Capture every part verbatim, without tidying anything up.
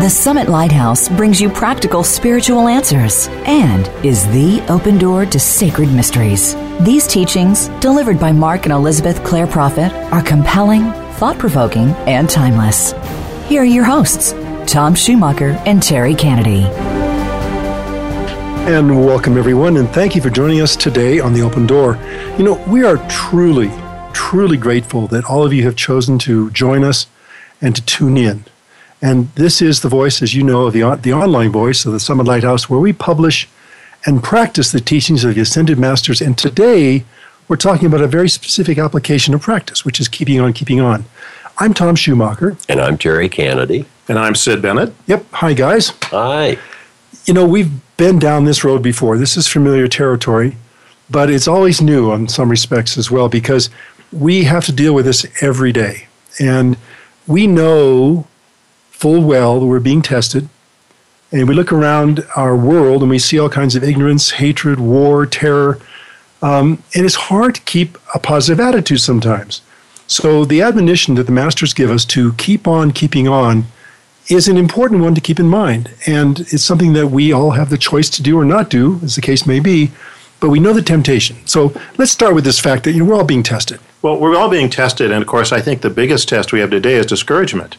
The Summit Lighthouse brings you practical spiritual answers and is the open door to sacred mysteries. These teachings, delivered by Mark and Elizabeth Clare Prophet, are compelling, thought-provoking, and timeless. Here are your hosts, Tom Schumacher and Terry Kennedy. And welcome, everyone, and thank you for joining us today on The Open Door. You know, we are truly, truly grateful that all of you have chosen to join us and to tune in. And this is the voice, as you know, of the on, the online voice of the Summit Lighthouse, where we publish and practice the teachings of the Ascended Masters. And today, we're talking about a very specific application of practice, which is keeping on, keeping on. I'm Tom Schumacher. And I'm Jerry Kennedy. And I'm Sid Bennett. Yep. Hi, guys. Hi. You know, we've been down this road before. This is familiar territory, but it's always new in some respects as well, because we have to deal with this every day. And we know full well that we're being tested, and we look around our world and we see all kinds of ignorance, hatred, war, terror, um, and it's hard to keep a positive attitude sometimes. So the admonition that the Masters give us to keep on keeping on is an important one to keep in mind, and it's something that we all have the choice to do or not do, as the case may be, but we know the temptation. So let's start with this fact that you know, we're all being tested. Well, we're all being tested, and of course I think the biggest test we have today is discouragement.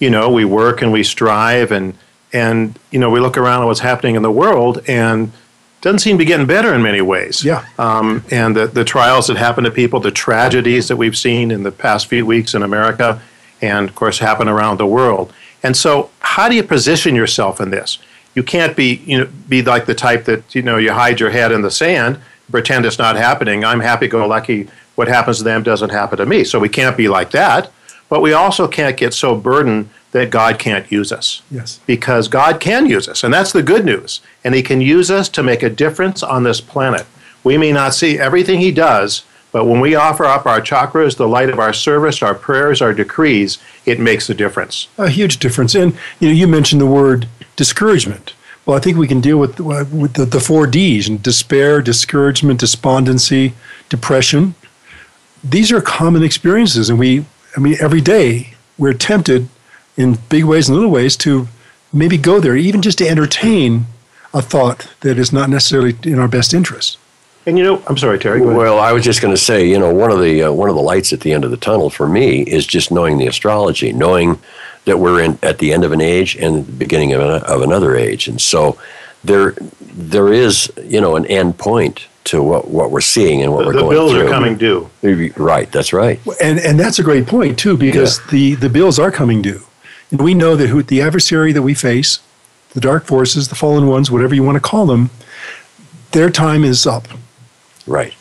You know, we work and we strive and, and you know, we look around at what's happening in the world and it doesn't seem to be getting better in many ways. Yeah. Um, and the, the trials that happen to people, the tragedies that we've seen in the past few weeks in America and, of course, happen around the world. And so how do you position yourself in this? You can't be, you know, be like the type that, you know, you hide your head in the sand, pretend it's not happening. I'm happy-go-lucky. What happens to them doesn't happen to me. So we can't be like that. But we also can't get so burdened that God can't use us. Yes. Because God can use us, and that's the good news. And He can use us to make a difference on this planet. We may not see everything He does, but when we offer up our chakras, the light of our service, our prayers, our decrees, it makes a difference. A huge difference. And you know, you mentioned the word discouragement. Well, I think we can deal with, uh, with the, the four Ds, and despair, discouragement, despondency, depression. These are common experiences, and we... I mean, every day we're tempted in big ways and little ways to maybe go there, even just to entertain a thought that is not necessarily in our best interest. And, you know, I'm sorry, Terry. Well, I was just going to say, you know, one of the uh, one of the lights at the end of the tunnel for me is just knowing the astrology, knowing that we're in at the end of an age and the beginning of, an, of another age. And so there there is, you know, an end point to what, what we're seeing and what the, we're going through. The bills are coming due. Right, that's right. And and that's a great point, too, because yeah. the, the bills are coming due. And we know that who, the adversary that we face, the dark forces, the fallen ones, whatever you want to call them, their time is up. Right.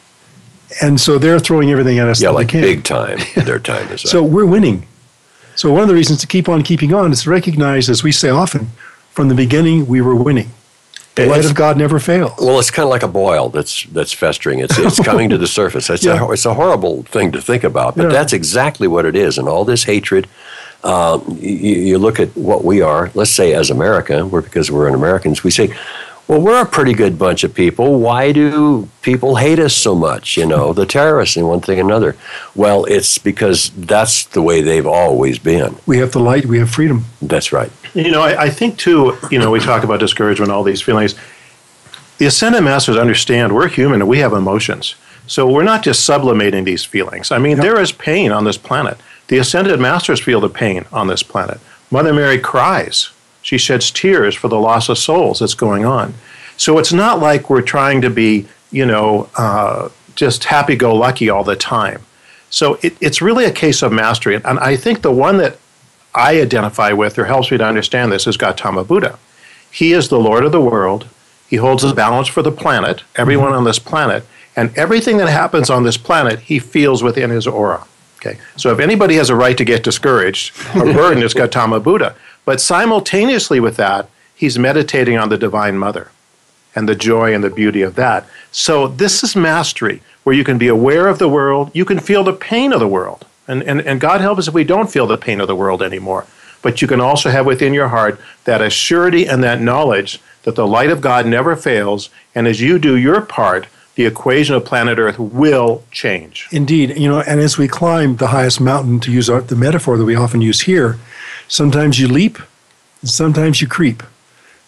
And so they're throwing everything at us. Yeah, like they can. Big time. Their time is up. So we're winning. So one of the reasons to keep on keeping on is to recognize, as we say often, from the beginning we were winning. The light of God never fails. Well, it's kind of like a boil that's that's festering. It's it's coming to the surface. It's, yeah. a, it's a horrible thing to think about, but yeah. that's exactly what it is. And all this hatred, uh, you, you look at what we are, let's say as America, we're, because we're Americans, we say, well, we're a pretty good bunch of people. Why do people hate us so much? You know, the terrorists and one thing and another. Well, it's because that's the way they've always been. We have the light. We have freedom. That's right. You know, I, I think, too, you know, we talk about discouragement, all these feelings. The Ascended Masters understand we're human and we have emotions. So we're not just sublimating these feelings. I mean, yep. there is pain on this planet. The Ascended Masters feel the pain on this planet. Mother Mary cries. She sheds tears for the loss of souls that's going on. So it's not like we're trying to be, you know, uh, just happy-go-lucky all the time. So it, it's really a case of mastery. And I think the one that I identify with or helps me to understand this is Gautama Buddha. He is the Lord of the world. He holds the balance for the planet, everyone on this planet. And everything that happens on this planet, he feels within his aura. Okay, so if anybody has a right to get discouraged or burdened, it's Gautama Buddha. But simultaneously with that, he's meditating on the Divine Mother and the joy and the beauty of that. So this is mastery, where you can be aware of the world, you can feel the pain of the world. And, and, and God help us if we don't feel the pain of the world anymore. But you can also have within your heart that assurity and that knowledge that the light of God never fails, and as you do your part, the equation of planet Earth will change. Indeed. You know, and as we climb the highest mountain, to use our, the metaphor that we often use here, sometimes you leap, and sometimes you creep.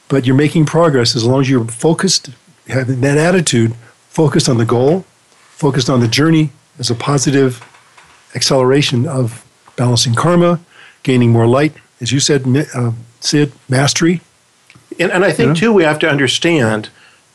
But you're making progress as long as you're focused, having that attitude, focused on the goal, focused on the journey as a positive acceleration of balancing karma, gaining more light, as you said, uh, Sid, mastery. And, and I think, you know? too, we have to understand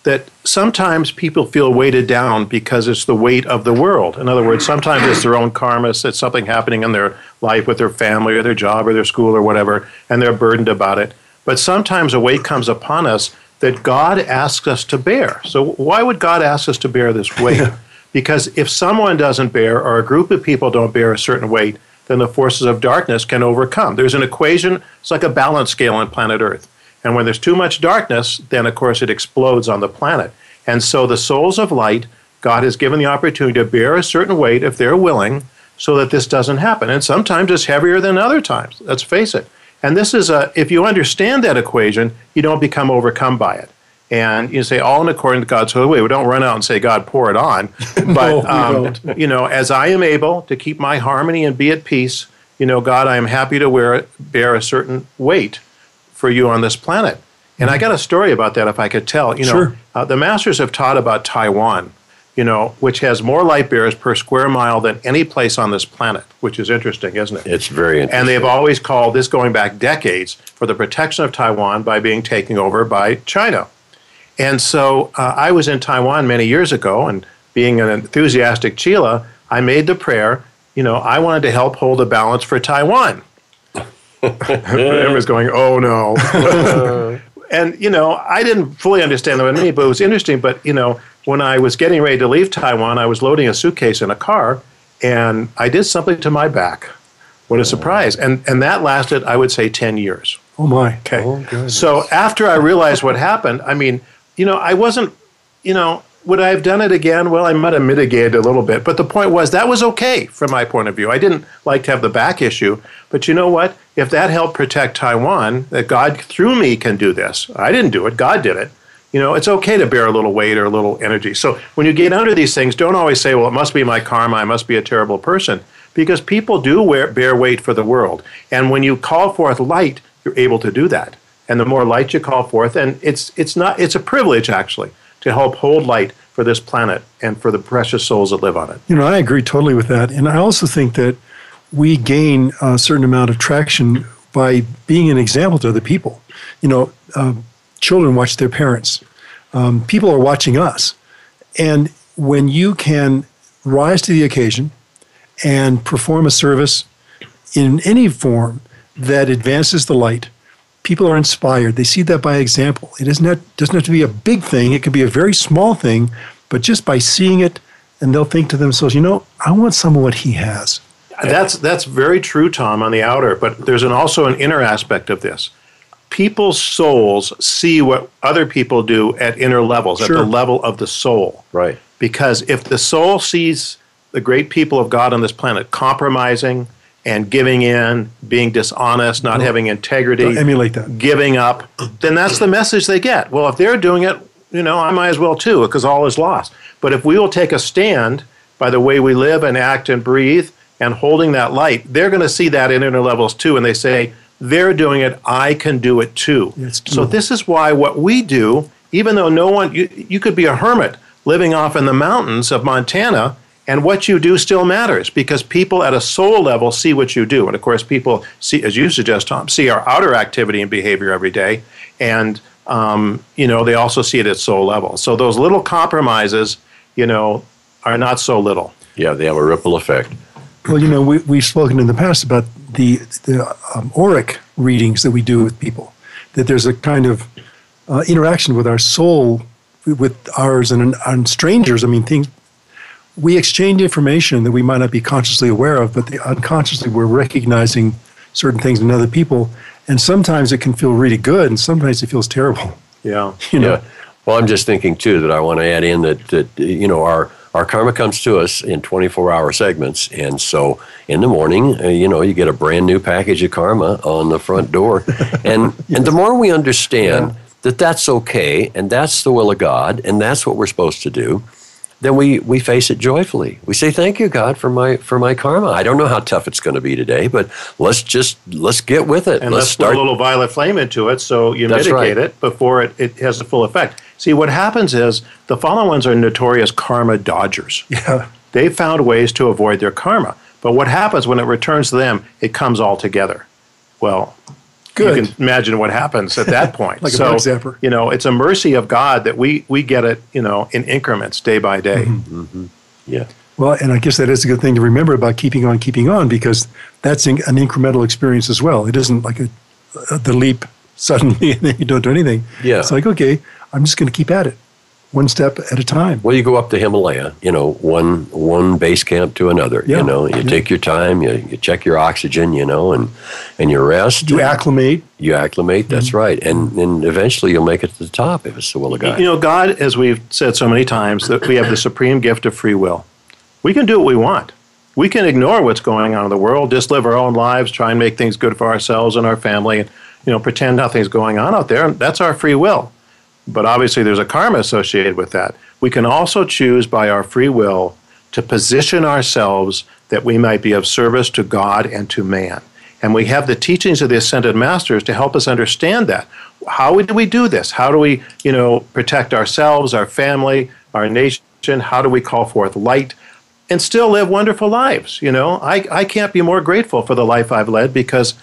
that sometimes people feel weighted down because it's the weight of the world. In other words, sometimes it's their own karma, it's something happening in their life with their family or their job or their school or whatever, and they're burdened about it. But sometimes a weight comes upon us that God asks us to bear. So why would God ask us to bear this weight? Because if someone doesn't bear, or a group of people don't bear a certain weight, then the forces of darkness can overcome. There's an equation, it's like a balance scale on planet Earth. And when there's too much darkness, then, of course, it explodes on the planet. And so the souls of light, God has given the opportunity to bear a certain weight, if they're willing, so that this doesn't happen. And sometimes it's heavier than other times, let's face it. And this is a, if you understand that equation, you don't become overcome by it. And you say, all in accordance to God's holy way. We don't run out and say, God, pour it on. But, no, um, you know, as I am able to keep my harmony and be at peace, you know, God, I am happy to wear, bear a certain weight for you on this planet. And I got a story about that, if I could tell. You know, sure. uh, the masters have taught about Taiwan, you know, which has more light bearers per square mile than any place on this planet, which is interesting, isn't it? It's very interesting. And they've always called this, going back decades, for the protection of Taiwan by being taken over by China. And so uh, I was in Taiwan many years ago, and being an enthusiastic Chila, I made the prayer, you know, I wanted to help hold a balance for Taiwan. Everyone's going, oh no. And, you know, I didn't fully understand what it meant, but it was interesting. But, you know, when I was getting ready to leave Taiwan, I was loading a suitcase in a car, and I did something to my back. What a surprise. And and that lasted, I would say, ten years. Oh, my. Okay. Oh, so after I realized what happened, I mean, you know, I wasn't, you know, would I have done it again? Well, I might have mitigated a little bit. But the point was, that was okay from my point of view. I didn't like to have the back issue. But you know what? If that helped protect Taiwan, that God through me can do this. I didn't do it. God did it. You know, it's okay to bear a little weight or a little energy. So when you get under these things, don't always say, well, it must be my karma. I must be a terrible person. Because people do wear, bear weight for the world. And when you call forth light, you're able to do that. And the more light you call forth, and it's it's not it's a privilege, actually, to help hold light for this planet and for the precious souls that live on it. You know, I agree totally with that. And I also think that we gain a certain amount of traction by being an example to other people. You know, um, children watch their parents. Um, people are watching us. And when you can rise to the occasion and perform a service in any form that advances the light, people are inspired. They see that by example. It isn't that, doesn't have to be a big thing. It could be a very small thing, but just by seeing it, and they'll think to themselves, you know, I want some of what he has. That's that's very true, Tom, on the outer, but there's an, also an inner aspect of this. People's souls see what other people do at inner levels, sure. At the level of the soul. Right. Because if the soul sees the great people of God on this planet compromising and giving in, being dishonest, not no. having integrity, don't emulate that. Giving up, then that's the message they get. Well, if they're doing it, you know, I might as well too, because all is lost. But if we will take a stand by the way we live and act and breathe and holding that light, they're going to see that in inner levels too, and they say, they're doing it, I can do it too. Yes, so this is why what we do, even though no one, you, you could be a hermit living off in the mountains of Montana, and what you do still matters, because people at a soul level see what you do. And, of course, people see, as you suggest, Tom, see our outer activity and behavior every day. And, um, you know, they also see it at soul level. So those little compromises, you know, are not so little. Yeah, they have a ripple effect. Well, you know, we, we've spoken in the past about the, the um, auric readings that we do with people, that there's a kind of uh, interaction with our soul, with ours and, and strangers. I mean, things we exchange information that we might not be consciously aware of, but the unconsciously we're recognizing certain things in other people. And sometimes it can feel really good, and sometimes it feels terrible. Yeah. You know? Yeah. Well, I'm just thinking, too, that I want to add in that, that you know, our, our karma comes to us in twenty-four hour segments. And so in the morning, uh, you know, you get a brand new package of karma on the front door. And yes. and the more we understand yeah. that that's okay, and that's the will of God, and that's what we're supposed to do, then we, we face it joyfully. We say, thank you, God, for my for my karma. I don't know how tough it's going to be today, but let's just, let's get with it. And let's, let's start. Put a little violet flame into it so you That's mitigate right. it before it, it has the full effect. See, what happens is the follow-ons are notorious karma dodgers. Yeah. They found ways to avoid their karma. But what happens when it returns to them, it comes all together. Well, Good. You can imagine what happens at that point. Like so, a bug zapper. You know, it's a mercy of God that we we get it, you know, in increments day by day. Mm-hmm. Mm-hmm. Yeah. Well, and I guess that is a good thing to remember about keeping on, keeping on, because that's an incremental experience as well. It isn't like a, a the leap suddenly and then you don't do anything. Yeah. It's like, okay, I'm just going to keep at it. One step at a time. Well, you go up the Himalaya, you know, one one base camp to another. Yeah. You know, you yeah. take your time, you, you check your oxygen, you know, and, and you rest. You acclimate. You acclimate, that's mm-hmm. right. And then eventually you'll make it to the top if it's the will of God. You know, God, as we've said so many times, that we have the supreme gift of free will. We can do what we want. We can ignore what's going on in the world, just live our own lives, try and make things good for ourselves and our family, and, you know, pretend nothing's going on out there. That's our free will. But obviously, there's a karma associated with that. We can also choose by our free will to position ourselves that we might be of service to God and to man. And we have the teachings of the Ascended Masters to help us understand that. How do we do this? How do we, you know, protect ourselves, our family, our nation? How do we call forth light and still live wonderful lives? You know, I, I can't be more grateful for the life I've led, because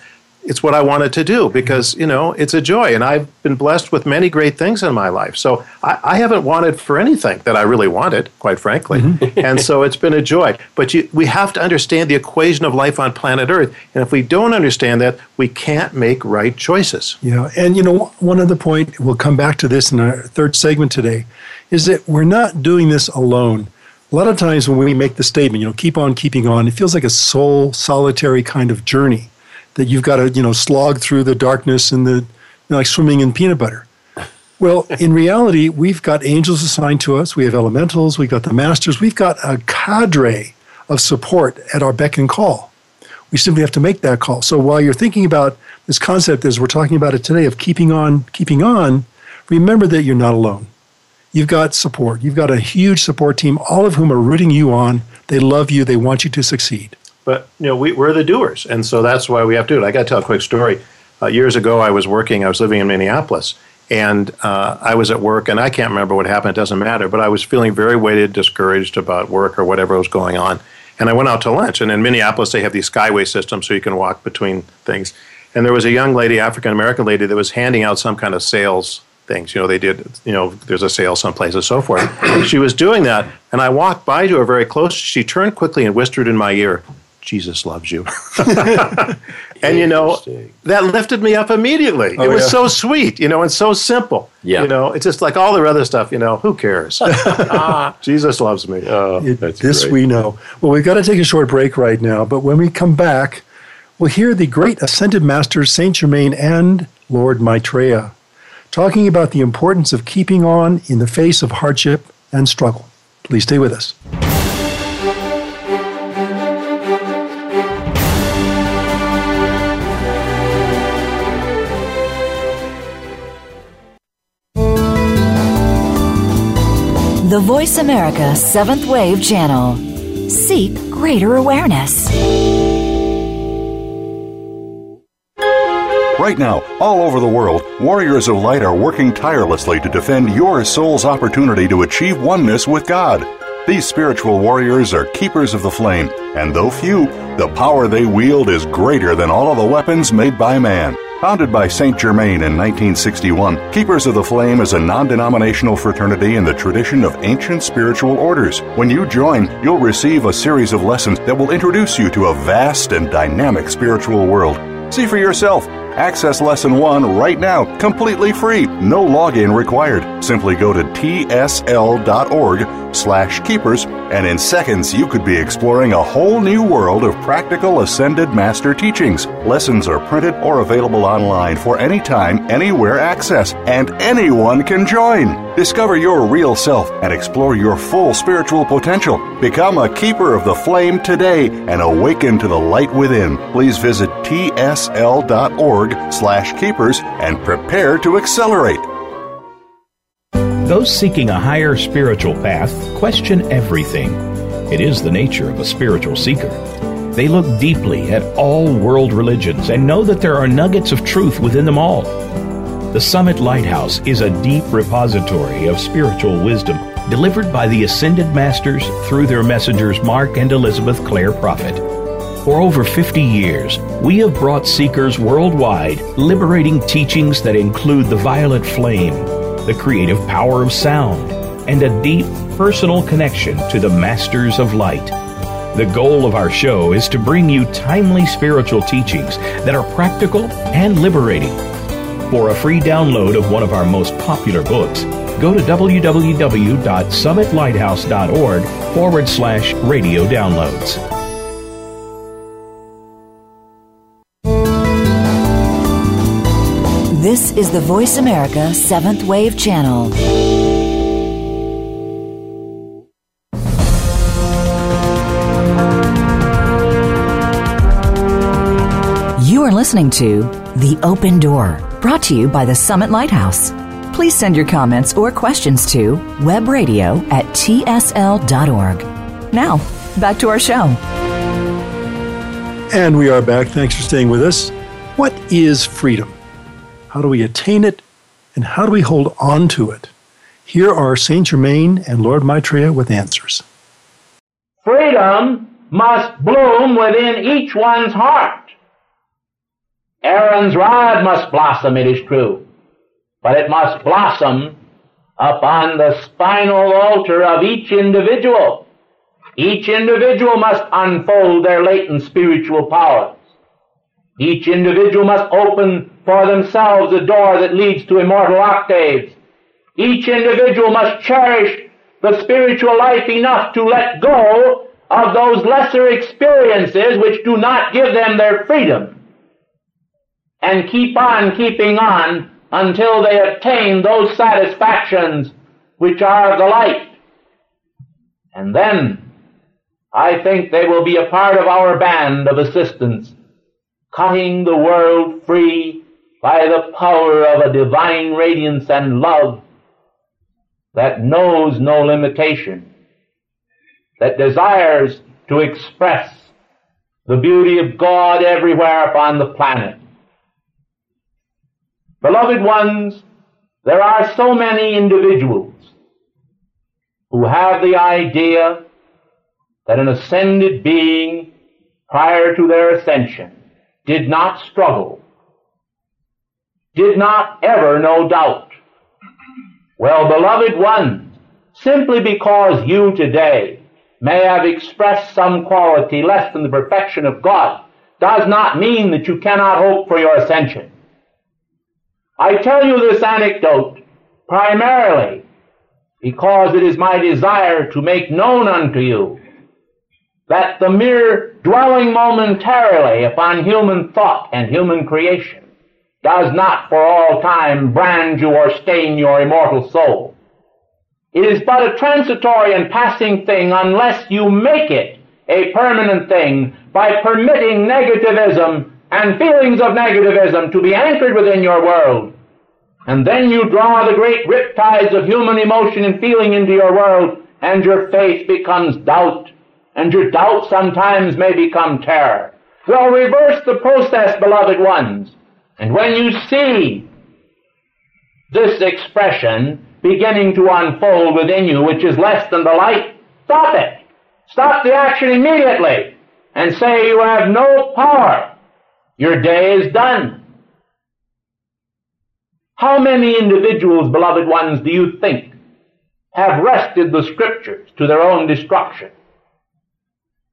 it's what I wanted to do, because, you know, it's a joy. And I've been blessed with many great things in my life. So I, I haven't wanted for anything that I really wanted, quite frankly. Mm-hmm. And so it's been a joy. But you, we have to understand the equation of life on planet Earth. And if we don't understand that, we can't make right choices. Yeah. And, you know, one other point, we'll come back to this in our third segment today, is that we're not doing this alone. A lot of times when we make the statement, you know, keep on keeping on, it feels like a soul solitary kind of journey, that you've got to, you know, slog through the darkness and the, you know, like swimming in peanut butter. Well, in reality, we've got angels assigned to us. We have elementals. We've got the masters. We've got a cadre of support at our beck and call. We simply have to make that call. So while you're thinking about this concept, as we're talking about it today, of keeping on, keeping on, remember that you're not alone. You've got support. You've got a huge support team, all of whom are rooting you on. They love you. They want you to succeed. But, you know, we, we're the doers, and so that's why we have to do it. I got to tell a quick story. Uh, years ago, I was working. I was living in Minneapolis, and uh, I was at work, and I can't remember what happened. It doesn't matter, but I was feeling very weighted, discouraged about work or whatever was going on, and I went out to lunch. And in Minneapolis, they have these skyway systems, so you can walk between things. And there was a young lady, African-American lady, that was handing out some kind of sales things. You know, they did, you know, there's a sale someplace and so forth. She was doing that, and I walked by to her very close. She turned quickly and whispered in my ear, "Jesus loves you." And, you know, that lifted me up immediately. Oh, it was yeah. so sweet, you know, and so simple. Yeah. You know, it's just like all the other stuff, you know, who cares? ah, Jesus loves me. Oh, it, that's this great. We know. Well, we've got to take a short break right now, but when we come back, we'll hear the great Ascended Masters, Saint Germain and Lord Maitreya, talking about the importance of keeping on in the face of hardship and struggle. Please stay with us. The Voice America Seventh Wave Channel. Seek greater awareness. Right now, all over the world, warriors of light are working tirelessly to defend your soul's opportunity to achieve oneness with God. These spiritual warriors are keepers of the flame, and though few, the power they wield is greater than all of the weapons made by man. Founded by Saint Germain in nineteen sixty-one, Keepers of the Flame is a non-denominational fraternity in the tradition of ancient spiritual orders. When you join, you'll receive a series of lessons that will introduce you to a vast and dynamic spiritual world. See for yourself. Access Lesson one right now, completely free, no login required. Simply go to t s l dot org slash keepers, and in seconds you could be exploring a whole new world of practical Ascended Master teachings. Lessons are printed or available online for any time, anywhere access, and anyone can join. Discover your real self and explore your full spiritual potential. Become a Keeper of the Flame today and awaken to the light within. Please visit t s l dot org slash keepers and prepare to accelerate. Those seeking a higher spiritual path question everything. It is the nature of a spiritual seeker. They look deeply at all world religions and know that there are nuggets of truth within them all. The Summit Lighthouse is a deep repository of spiritual wisdom delivered by the Ascended Masters through their messengers Mark and Elizabeth Clare Prophet. For over fifty years, we have brought seekers worldwide liberating teachings that include the violet flame, the creative power of sound, and a deep personal connection to the Masters of Light. The goal of our show is to bring you timely spiritual teachings that are practical and liberating. For a free download of one of our most popular books, go to w w w dot summit lighthouse dot org forward slash radio downloads. This is the Voice America Seventh Wave Channel. You are listening to The Open Door, brought to you by the Summit Lighthouse. Please send your comments or questions to webradio at t s l dot org. Now, back to our show. And we are back. Thanks for staying with us. What is freedom? How do we attain it, and how do we hold on to it? Here are Saint Germain and Lord Maitreya with answers. Freedom must bloom within each one's heart. Aaron's rod must blossom, it is true, but it must blossom upon the spinal altar of each individual. Each individual must unfold their latent spiritual powers. Each individual must open for themselves a door that leads to immortal octaves. Each individual must cherish the spiritual life enough to let go of those lesser experiences which do not give them their freedom, and keep on keeping on until they attain those satisfactions which are of the light. And then I think they will be a part of our band of assistance, cutting the world free by the power of a divine radiance and love that knows no limitation, that desires to express the beauty of God everywhere upon the planet. Beloved ones, there are so many individuals who have the idea that an ascended being, prior to their ascension, did not struggle, did not ever know doubt. Well, beloved ones, simply because you today may have expressed some quality less than the perfection of God does not mean that you cannot hope for your ascension. I tell you this anecdote primarily because it is my desire to make known unto you that the mere dwelling momentarily upon human thought and human creation does not for all time brand you or stain your immortal soul. It is but a transitory and passing thing unless you make it a permanent thing by permitting negativism and feelings of negativism to be anchored within your world. And then you draw the great riptides of human emotion and feeling into your world, and your faith becomes doubt, and your doubt sometimes may become terror. Well, reverse the process, beloved ones, and when you see this expression beginning to unfold within you, which is less than the light, stop it. Stop the action immediately and say you have no power. Your day is done. How many individuals, beloved ones, do you think have wrested the scriptures to their own destruction?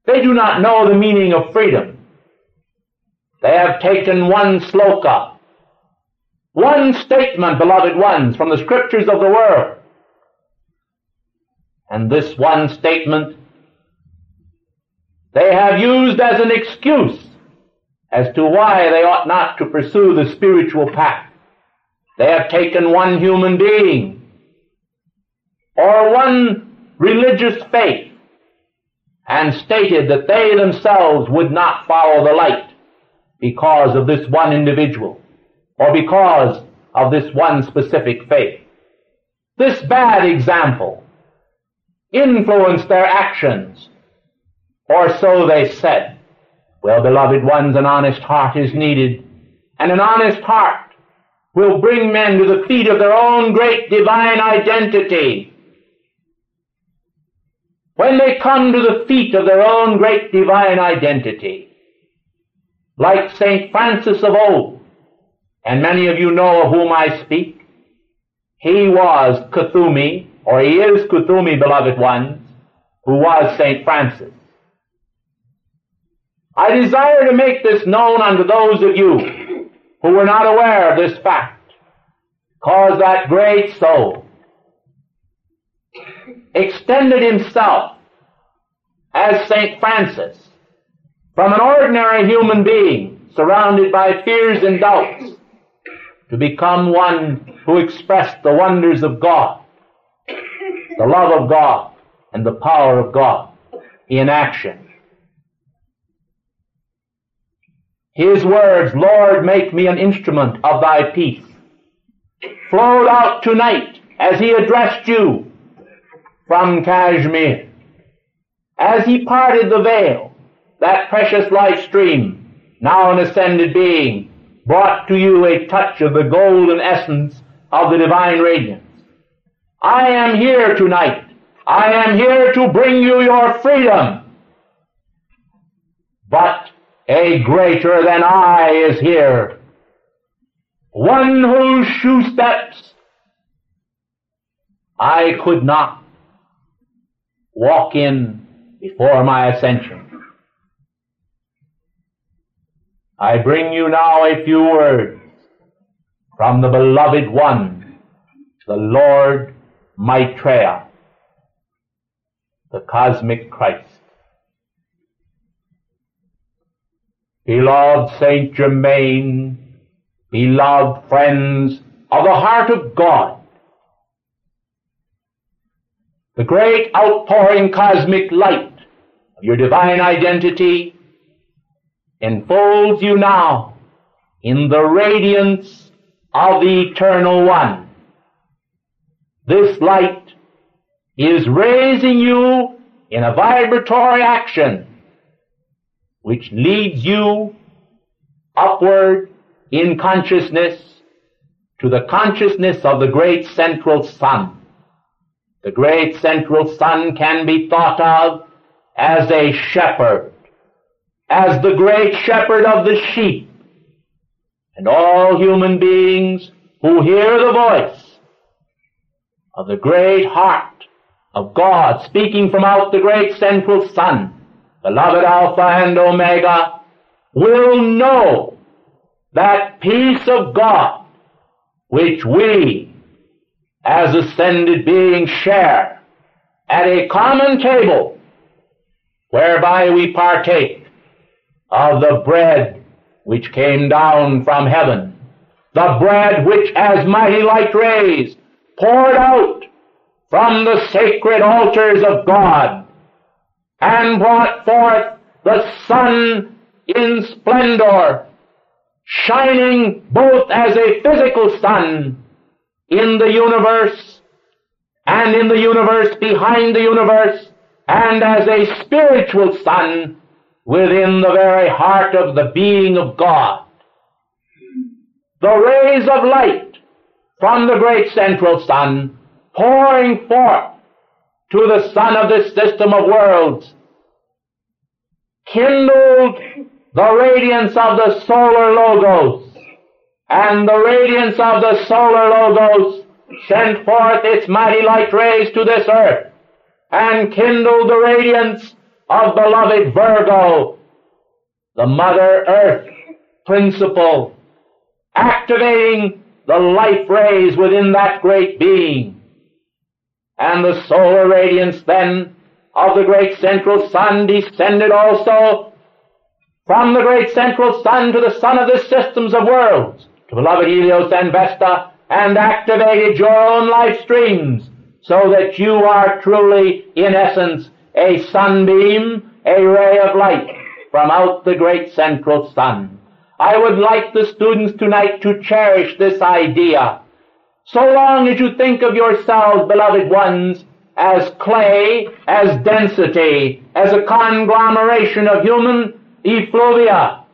They do not know the meaning of freedom. They have taken one sloka One statement, beloved ones, from the scriptures of the world. And this one statement they have used as an excuse as to why they ought not to pursue the spiritual path. They have taken one human being or one religious faith and stated that they themselves would not follow the light because of this one individual or because of this one specific faith. This bad example influenced their actions, or so they said. Well, beloved ones, an honest heart is needed, and an honest heart will bring men to the feet of their own great divine identity. When they come to the feet of their own great divine identity, like Saint Francis of old, and many of you know of whom I speak, he was Kuthumi, or he is Kuthumi, beloved ones, who was Saint Francis. I desire to make this known unto those of you who were not aware of this fact, cause that great soul extended himself as Saint Francis from an ordinary human being surrounded by fears and doubts to become one who expressed the wonders of God, the love of God, and the power of God in action. His words, "Lord, make me an instrument of thy peace," flowed out tonight as he addressed you from Kashmir. As he parted the veil, that precious life stream, now an ascended being, brought to you a touch of the golden essence of the divine radiance. I am here tonight. I am here to bring you your freedom. But a greater than I is here, one whose shoe steps I could not walk in before my ascension. I bring you now a few words from the beloved one, the Lord Maitreya, the cosmic Christ. Beloved Saint Germain, beloved friends of the heart of God, the great outpouring cosmic light of your divine identity enfolds you now in the radiance of the Eternal One. This light is raising you in a vibratory action which leads you upward in consciousness to the consciousness of the Great Central Sun. The Great Central Sun can be thought of as a shepherd, as the great shepherd of the sheep. And all human beings who hear the voice of the great heart of God speaking from out the Great Central Sun, beloved Alpha and Omega, will know that peace of God which we as ascended beings share at a common table whereby we partake of the bread which came down from heaven, the bread which as mighty light rays poured out from the sacred altars of God and brought forth the sun in splendor, shining both as a physical sun in the universe and in the universe behind the universe, and as a spiritual sun within the very heart of the being of God. The rays of light from the Great Central Sun pouring forth to the sun of this system of worlds, kindled the radiance of the solar logos, and the radiance of the solar logos sent forth its mighty light rays to this earth, and kindled the radiance of beloved Virgo, the Mother Earth principle, activating the life rays within that great being. And the solar radiance then of the great central sun descended also from the great central sun to the sun of the systems of worlds, to beloved Helios and Vesta, and activated your own life streams so that you are truly, in essence, a sunbeam, a ray of light from out the great central sun. I would like the students tonight to cherish this idea. So long as you think of yourselves, beloved ones, as clay, as density, as a conglomeration of human effluvia,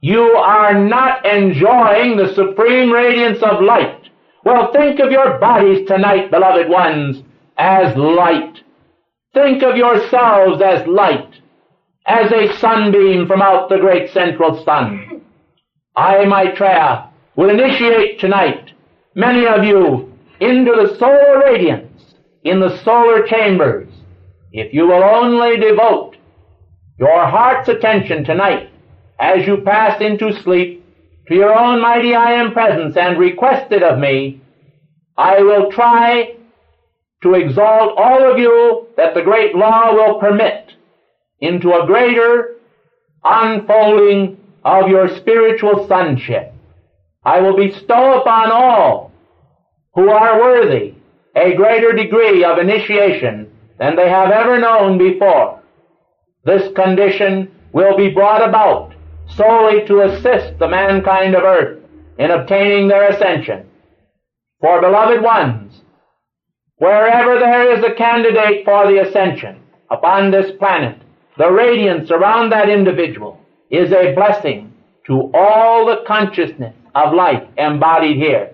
you are not enjoying the supreme radiance of light. Well, think of your bodies tonight, beloved ones, as light. Think of yourselves as light, as a sunbeam from out the great central sun. I, Maitreya, will initiate tonight many of you into the solar radiance in the solar chambers, if you will only devote your heart's attention tonight as you pass into sleep to your own mighty I Am Presence and request it of me. I will try to exalt all of you that the great law will permit into a greater unfolding of your spiritual sonship. I will bestow upon all who are worthy a greater degree of initiation than they have ever known before. This condition will be brought about solely to assist the mankind of earth in obtaining their ascension. For, beloved ones, wherever there is a candidate for the ascension upon this planet, the radiance around that individual is a blessing to all the consciousness of life embodied here.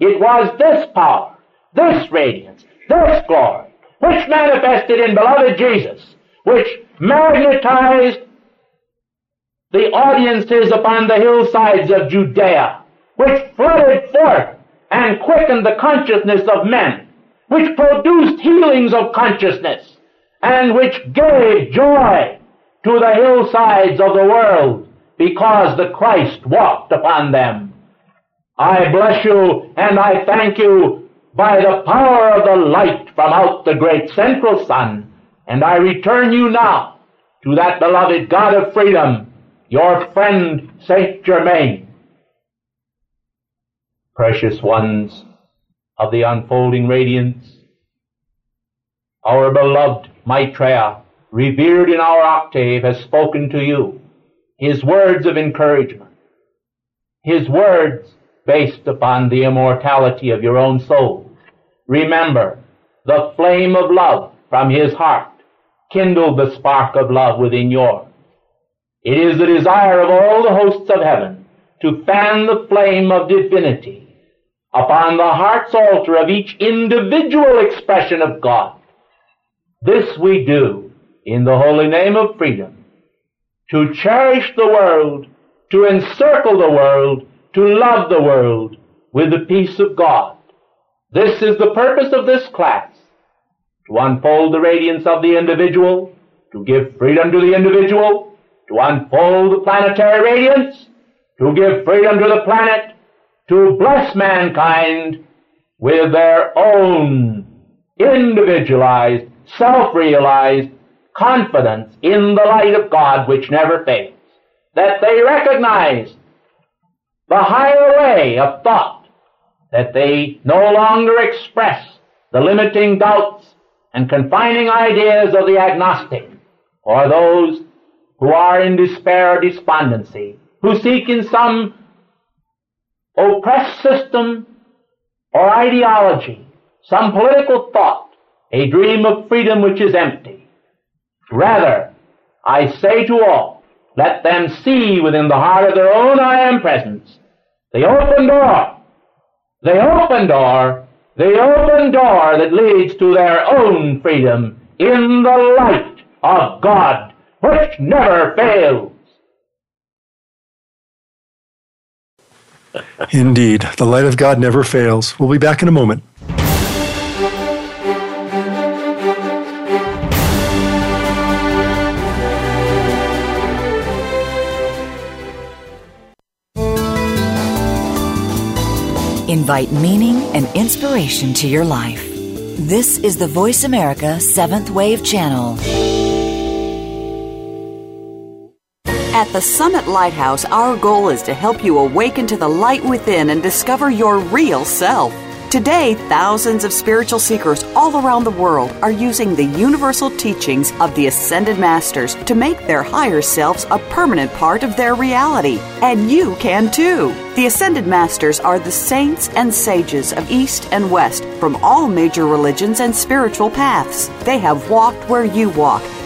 It was this power, this radiance, this glory, which manifested in beloved Jesus, which magnetized the audiences upon the hillsides of Judea, which flooded forth and quickened the consciousness of men, which produced healings of consciousness, and which gave joy to the hillsides of the world because the Christ walked upon them. I bless you and I thank you by the power of the light from out the great central sun, and I return you now to that beloved God of freedom, your friend, Saint Germain. Precious ones of the unfolding radiance, our beloved Maitreya, revered in our octave, has spoken to you his words of encouragement, his words based upon the immortality of your own soul. Remember, the flame of love from his heart kindled the spark of love within yours. It is the desire of all the hosts of heaven to fan the flame of divinity upon the heart's altar of each individual expression of God. This we do in the holy name of freedom, to cherish the world, to encircle the world, to love the world with the peace of God. This is the purpose of this class, to unfold the radiance of the individual, to give freedom to the individual, to unfold the planetary radiance, to give freedom to the planet, to bless mankind with their own individualized, self-realized confidence in the light of God which never fails, that they recognize the higher way of thought, that they no longer express the limiting doubts and confining ideas of the agnostic or those who are in despair or despondency, who seek in some oppressed system or ideology, some political thought, a dream of freedom which is empty. Rather, I say to all, let them see within the heart of their own I Am Presence the open door, the open door, the open door that leads to their own freedom in the light of God, which never fails. Indeed, the light of God never fails. We'll be back in a moment. Invite meaning and inspiration to your life. This is the Voice America Seventh Wave Channel. At the Summit Lighthouse, our goal is to help you awaken to the light within and discover your real self. Today, thousands of spiritual seekers all around the world are using the universal teachings of the Ascended Masters to make their higher selves a permanent part of their reality. And you can too. The Ascended Masters are the saints and sages of East and West from all major religions and spiritual paths. They have walked where you walk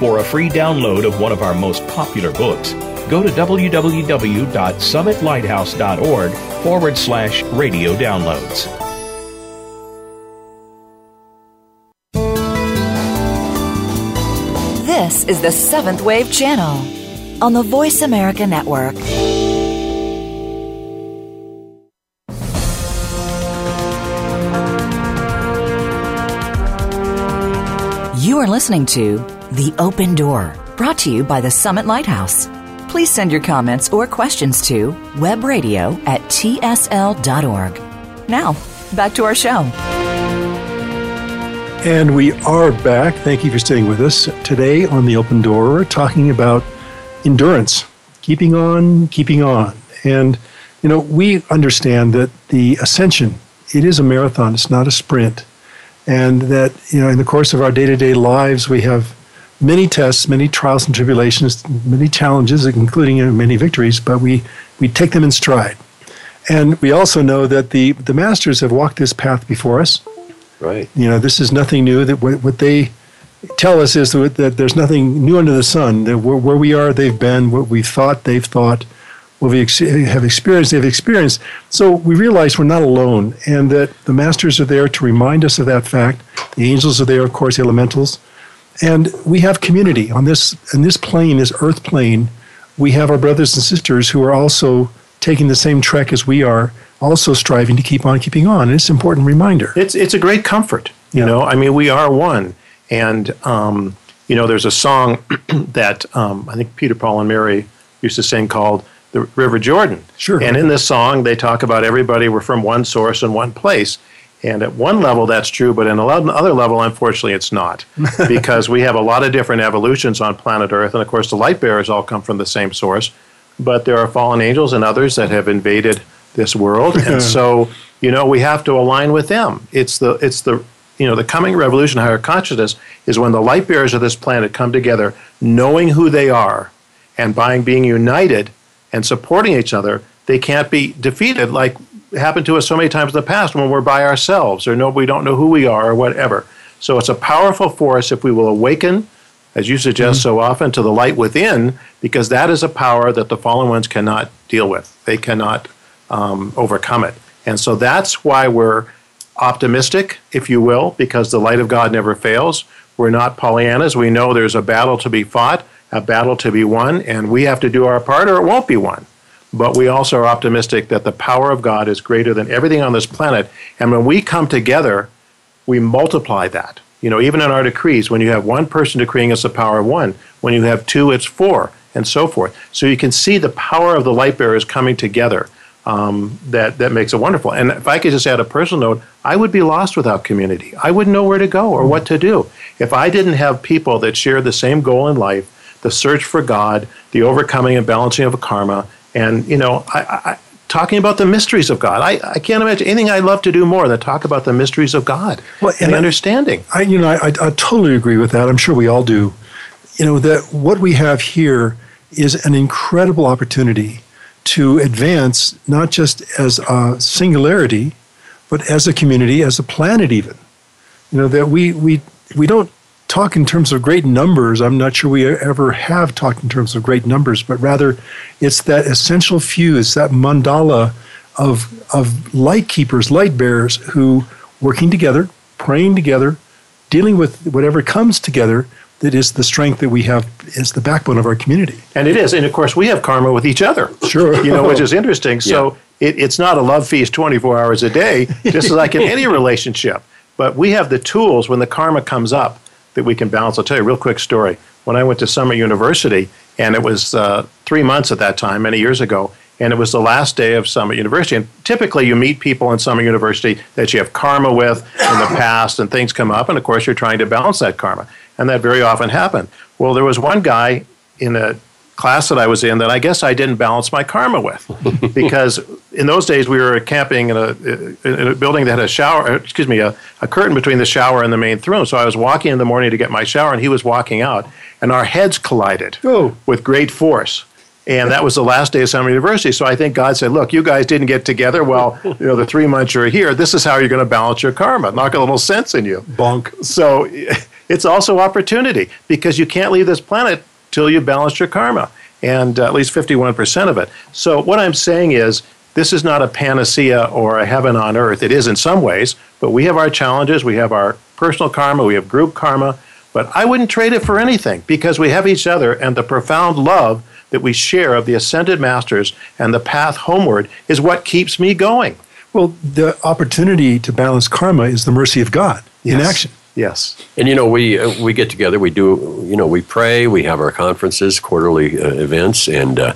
For a free download of one of our most popular books, go to w w w dot summit lighthouse dot org forward slash radio downloads. This is the Seventh Wave Channel on the Voice America Network. You are listening to The Open Door, brought to you by the Summit Lighthouse. Please send your comments or questions to webradio at T S L dot org. Now, back to our show. And we are back. Thank you for staying with us. Today on The Open Door, we're talking about endurance, keeping on, keeping on. And, you know, we understand that the ascension, it is a marathon, it's not a sprint. And that, you know, in the course of our day-to-day lives, we have many tests, many trials and tribulations, many challenges, including, you know, many victories, but we, we take them in stride. And we also know that the, the Masters have walked this path before us. Right. You know, this is nothing new. That what, what they tell us is that, that there's nothing new under the sun. That where, where we are, they've been. What we thought, they've thought. What we ex- have experienced, they've experienced. So we realize we're not alone, and that the Masters are there to remind us of that fact. The angels are there, of course, the elementals. And we have community on this, in this plane, this earth plane. We have our brothers and sisters who are also taking the same trek as we are, also striving to keep on keeping on. And it's an important reminder. It's it's a great comfort. You yeah. know, I mean, we are one. And, um, you know, there's a song that um, I think Peter, Paul, and Mary used to sing called The River Jordan. Sure. And in this song, they talk about everybody, we're from one source and one place. And at one level, that's true, but at another level, unfortunately, it's not. Because we have a lot of different evolutions on planet Earth. And, of course, the light bearers all come from the same source. But there are fallen angels and others that have invaded this world. And so, you know, we have to align with them. It's the, it's the, you know, the coming revolution, higher consciousness, is when the light bearers of this planet come together, knowing who they are, and by being united and supporting each other, they can't be defeated like happened to us so many times in the past when we're by ourselves or no, we don't know who we are or whatever. So it's a powerful force if we will awaken, as you suggest mm-hmm. so often, to the light within, because that is a power that the fallen ones cannot deal with. They cannot um, overcome it. And so that's why we're optimistic, if you will, because the light of God never fails. We're not Pollyannas. We know there's a battle to be fought, a battle to be won, and we have to do our part or it won't be won. But we also are optimistic that the power of God is greater than everything on this planet. And when we come together, we multiply that. You know, even in our decrees, when you have one person decreeing, it's the power of one. When you have two, it's four, and so forth. So you can see the power of the light bearers coming together. Um, that, that makes it wonderful. And if I could just add a personal note, I would be lost without community. I wouldn't know where to go or what to do. If I didn't have people that share the same goal in life, the search for God, the overcoming and balancing of karma, and, you know, I, I, talking about the mysteries of God. I, I can't imagine anything I love to do more than talk about the mysteries of God well, and, and I, understanding. I, you know, I, I totally agree with that. I'm sure we all do. You know, that what we have here is an incredible opportunity to advance, not just as a singularity, but as a community, as a planet even. You know, that we we we don't talk in terms of great numbers. I'm not sure we ever have talked in terms of great numbers, but rather it's that essential few, it's that mandala of, of light keepers, light bearers who working together, praying together, dealing with whatever comes together. That is the strength that we have, is the backbone of our community. And it is. And, of course, we have karma with each other. Sure. You know, which is interesting. So yeah. it, it's not a love feast twenty-four hours a day, just like in any relationship. But we have the tools when the karma comes up that we can balance. I'll tell you a real quick story. When I went to Summit University, and it was uh, three months at that time, many years ago, and it was the last day of Summit University. And typically you meet people in Summit University that you have karma with in the past, and things come up. And, of course, you're trying to balance that karma. And that very often happened. Well, there was one guy in a class that I was in that I guess I didn't balance my karma with. Because in those days, we were camping in a, in a building that had a shower, excuse me, a, a curtain between the shower and the main room. So I was walking in the morning to get my shower, and he was walking out. And our heads collided oh. with great force. And that was the last day of Summit University. So I think God said, look, you guys didn't get together. Well, you know, the three months you're here, this is how you're going to balance your karma. Knock a little sense in you. Bonk. So it's also opportunity, because you can't leave this planet till you balance your karma, and uh, at least fifty-one percent of it. So what I'm saying is, this is not a panacea or a heaven on earth. It is in some ways, but we have our challenges. We have our personal karma. We have group karma. But I wouldn't trade it for anything, because we have each other, and the profound love that we share of the Ascended Masters and the path homeward is what keeps me going. Well, the opportunity to balance karma is the mercy of God yes. in action. Yes. And, you know, we uh, we get together, we do, you know, we pray, we have our conferences, quarterly uh, events, and uh,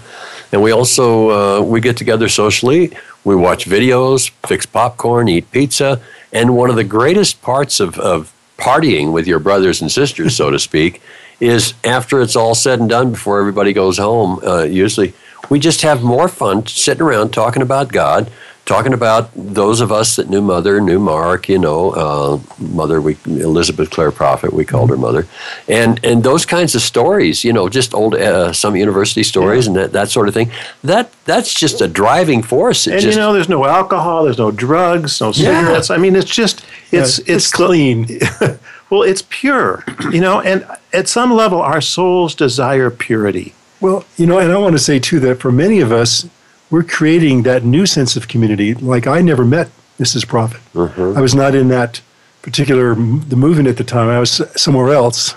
and we also, uh, we get together socially, we watch videos, fix popcorn, eat pizza, and one of the greatest parts of, of partying with your brothers and sisters, so to speak, is after it's all said and done, before everybody goes home, uh, usually, we just have more fun sitting around talking about God, talking about those of us that knew Mother, knew Mark, you know, uh, Mother, we, Elizabeth Clare Prophet, we called her Mother, and and those kinds of stories, you know, just old uh, some university stories yeah. and that, that sort of thing. That that's just a driving force. It and just, you know, there's no alcohol, there's no drugs, no cigarettes. Yeah. I mean, it's just it's yeah, it's, it's clean. Well, it's pure, you know, and at some level, our souls desire purity. Well, you know, and I want to say, too, that for many of us, we're creating that new sense of community. Like, I never met Missus Prophet. Mm-hmm. I was not in that particular the movement at the time. I was somewhere else,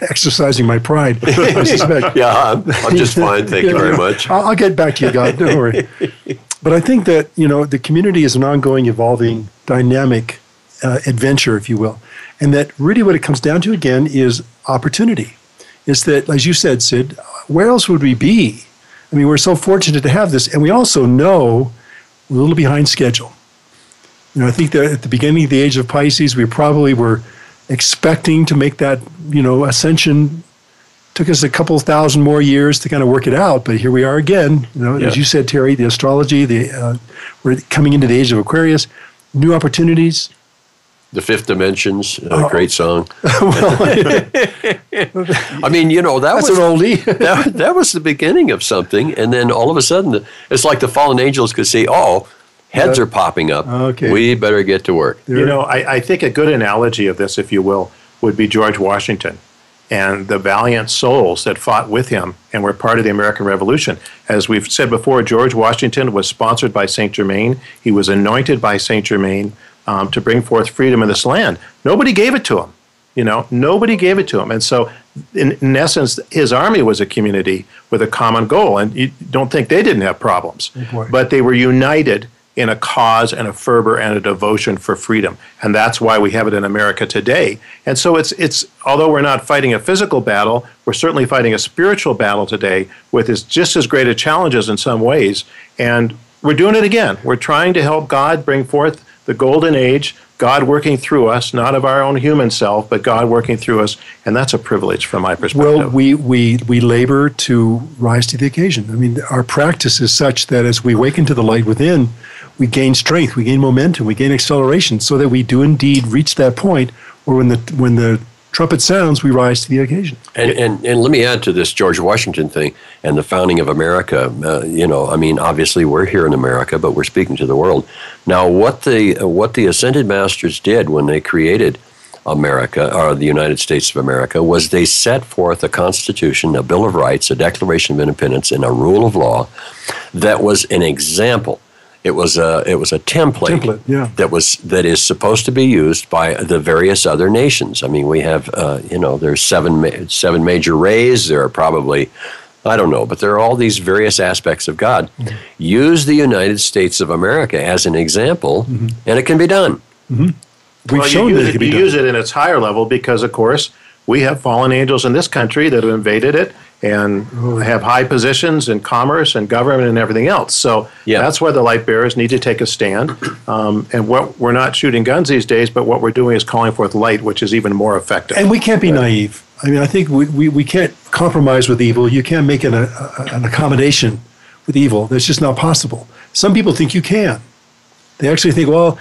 exercising my pride, I suspect. yeah, I'm, I'm just fine, thank you very much. I'll, I'll get back to you, God, don't worry. But I think that, you know, the community is an ongoing, evolving, dynamic uh, adventure, if you will. And that really what it comes down to, again, is opportunity. It's that, as you said, Sid, where else would we be? I mean, we're so fortunate to have this. And we also know we're a little behind schedule. You know, I think that at the beginning of the age of Pisces, we probably were expecting to make that, you know, ascension. Took us a couple thousand more years to kind of work it out. But here we are again. You know, yeah. As you said, Terry, the astrology, the uh, we're coming into the age of Aquarius, new opportunities. The Fifth Dimensions, a oh. great song. I mean, you know, that That's was an oldie. that, that was the beginning of something, and then all of a sudden, the, it's like the fallen angels could see, oh, heads yeah. are popping up. Okay. We better get to work. You know, I, I think a good analogy of this, if you will, would be George Washington and the valiant souls that fought with him and were part of the American Revolution. As we've said before, George Washington was sponsored by Saint Germain. He was anointed by Saint Germain um, to bring forth freedom in this land. Nobody gave it to him. You know, nobody gave it to him. And so, in, in essence, his army was a community with a common goal. And you don't think they didn't have problems. But they were united in a cause and a fervor and a devotion for freedom. And that's why we have it in America today. And so it's it's although we're not fighting a physical battle, we're certainly fighting a spiritual battle today with is just as great a challenges in some ways. And we're doing it again. We're trying to help God bring forth the golden age, God working through us, not of our own human self, but God working through us, and that's a privilege from my perspective. Well, we we we labor to rise to the occasion. I mean, our practice is such that as we awaken to the light within, we gain strength, we gain momentum, we gain acceleration, so that we do indeed reach that point where when the when the trumpet sounds, we rise to the occasion. And and, and let me add to this George Washington thing and the founding of America. Uh, you know, I mean, obviously we're here in America, but we're speaking to the world. Now, what the what the Ascended Masters did when they created America, or the United States of America, was they set forth a Constitution, a Bill of Rights, a Declaration of Independence, and a rule of law that was an example. It was a it was a template, template yeah. that was that is supposed to be used by the various other nations. I mean, we have uh, you know there's seven ma- seven major rays. There are probably I don't know, but there are all these various aspects of God. Mm-hmm. Use the United States of America as an example, mm-hmm. and it can be done. Mm-hmm. We've well, shown you use that it, it can be you done. Use it in its higher level because, of course, we have fallen angels in this country that have invaded it and have high positions in commerce and government and everything else. So yeah. that's why the light bearers need to take a stand. Um, and what we're not shooting guns these days, but what we're doing is calling forth light, which is even more effective. And we can't be right. naive. I mean, I think we, we, we can't compromise with evil. You can't make an, a, an accommodation with evil. That's just not possible. Some people think you can. They actually think, well,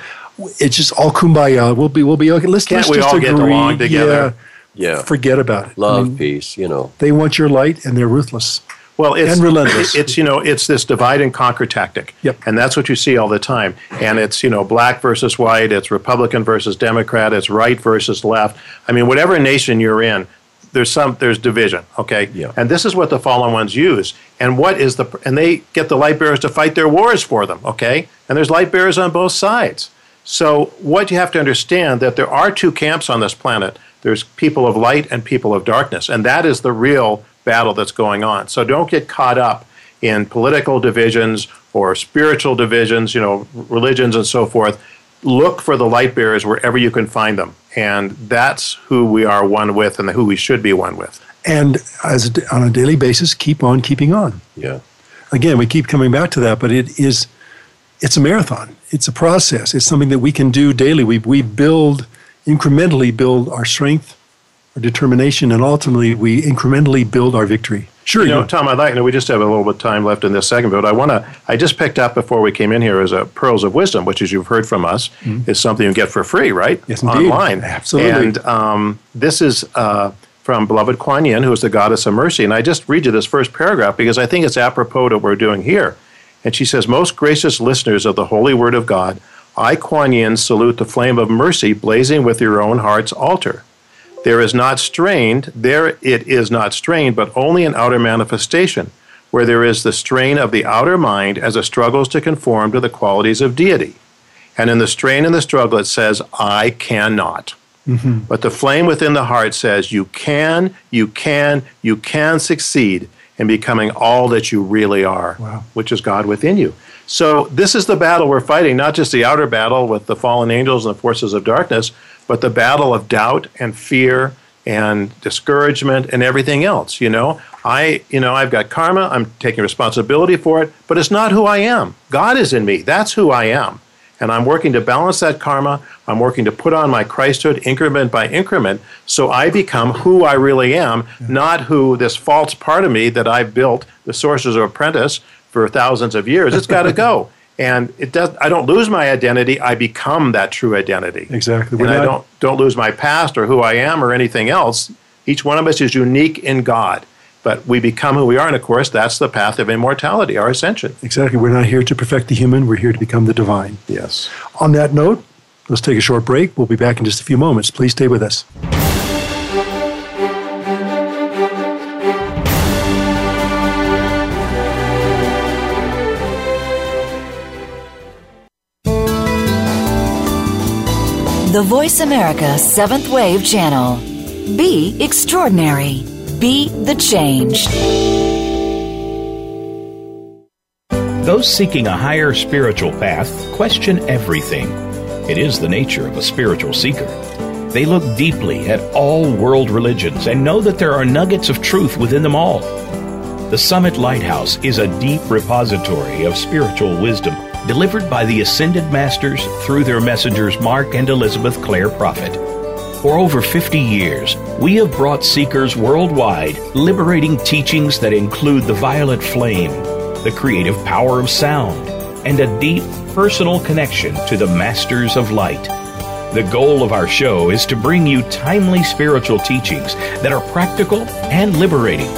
it's just all kumbaya. We'll be we'll be okay. Let's, can't let's we just all agree. Get along together? Yeah. Yeah. Forget about it. Love, I mean, peace, you know. They want your light, and they're ruthless. Well, it's and relentless. It's you know, it's this divide and conquer tactic, yep. and that's what you see all the time. And it's you know, black versus white. It's Republican versus Democrat. It's right versus left. I mean, whatever nation you're in, there's some there's division. Okay, yeah. And this is what the fallen ones use. And what is the and they get the light bearers to fight their wars for them. Okay, and there's light bearers on both sides. So what you have to understand that there are two camps on this planet. There's people of light and people of darkness, and that is the real battle that's going on. So don't get caught up in political divisions or spiritual divisions, you know, religions and so forth. Look for the light bearers wherever you can find them, and that's who we are one with and who we should be one with. And as a, on a daily basis, keep on keeping on. Yeah. Again, we keep coming back to that, but it is, it's a marathon. It's a process. It's something that we can do daily. We we build. Incrementally build our strength, our determination, and ultimately we incrementally build our victory. Sure, you know, you. Tom, I'd like, you know, we just have a little bit of time left in this segment, but I want to, I just picked up before we came in here is a Pearls of Wisdom, which as you've heard from us, mm-hmm. is something you get for free, right? Yes, indeed. Online. Absolutely. And um, this is uh, from beloved Kuan Yin, who is the goddess of mercy. And I just read you this first paragraph because I think it's apropos to what we're doing here. And she says, most gracious listeners of the holy word of God, I, Kuan Yin, salute the flame of mercy blazing with your own heart's altar. There is not strained, there it is not strained, but only an outer manifestation, where there is the strain of the outer mind as it struggles to conform to the qualities of deity. And in the strain and the struggle, it says, I cannot. Mm-hmm. But the flame within the heart says, you can, you can, you can succeed in becoming all that you really are, wow. which is God within you. So this is the battle we're fighting, not just the outer battle with the fallen angels and the forces of darkness, but the battle of doubt and fear and discouragement and everything else, you know. I, you know, I've got karma, I'm taking responsibility for it, but it's not who I am. God is in me, that's who I am. And I'm working to balance that karma, I'm working to put on my Christhood increment by increment, so I become who I really am, not who this false part of me that I've built, the sources of apprentice, for thousands of years, it's got to go, and it does. I don't lose my identity; I become that true identity. Exactly, We're and not, I don't don't lose my past or who I am or anything else. Each one of us is unique in God, but we become who we are, and of course, that's the path of immortality, our ascension. Exactly, we're not here to perfect the human; we're here to become the divine. Yes. On that note, let's take a short break. We'll be back in just a few moments. Please stay with us. The Voice America Seventh Wave Channel. Be extraordinary. Be the change. Those seeking a higher spiritual path question everything. It is the nature of a spiritual seeker. They look deeply at all world religions and know that there are nuggets of truth within them all. The Summit Lighthouse is a deep repository of spiritual wisdom delivered by the Ascended Masters through their messengers Mark and Elizabeth Clare Prophet. For over fifty years, we have brought seekers worldwide liberating teachings that include the violet flame, the creative power of sound, and a deep personal connection to the Masters of Light. The goal of our show is to bring you timely spiritual teachings that are practical and liberating.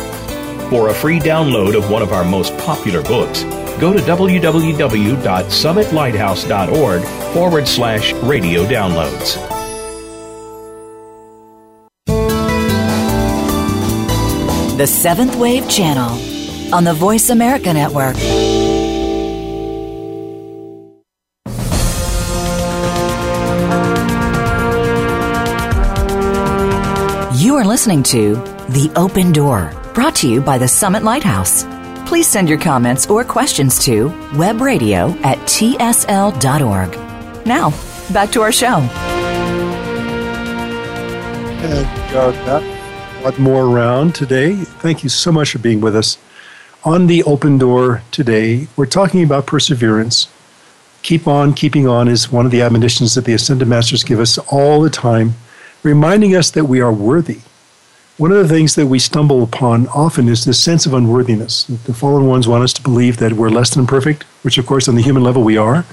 For a free download of one of our most popular books, go to www.summit lighthouse dot org forward slash radio downloads. The Seventh Wave Channel on the Voice America Network. You are listening to The Open Door, brought to you by the Summit Lighthouse. Please send your comments or questions to webradio at tsl.org. Now, back to our show. And go back. One more round today. Thank you so much for being with us. On The Open Door today, we're talking about perseverance. Keep on, keeping on is one of the admonitions that the Ascended Masters give us all the time, reminding us that we are worthy. One of the things that we stumble upon often is this sense of unworthiness. The fallen ones want us to believe that we're less than perfect, which of course on the human level we are,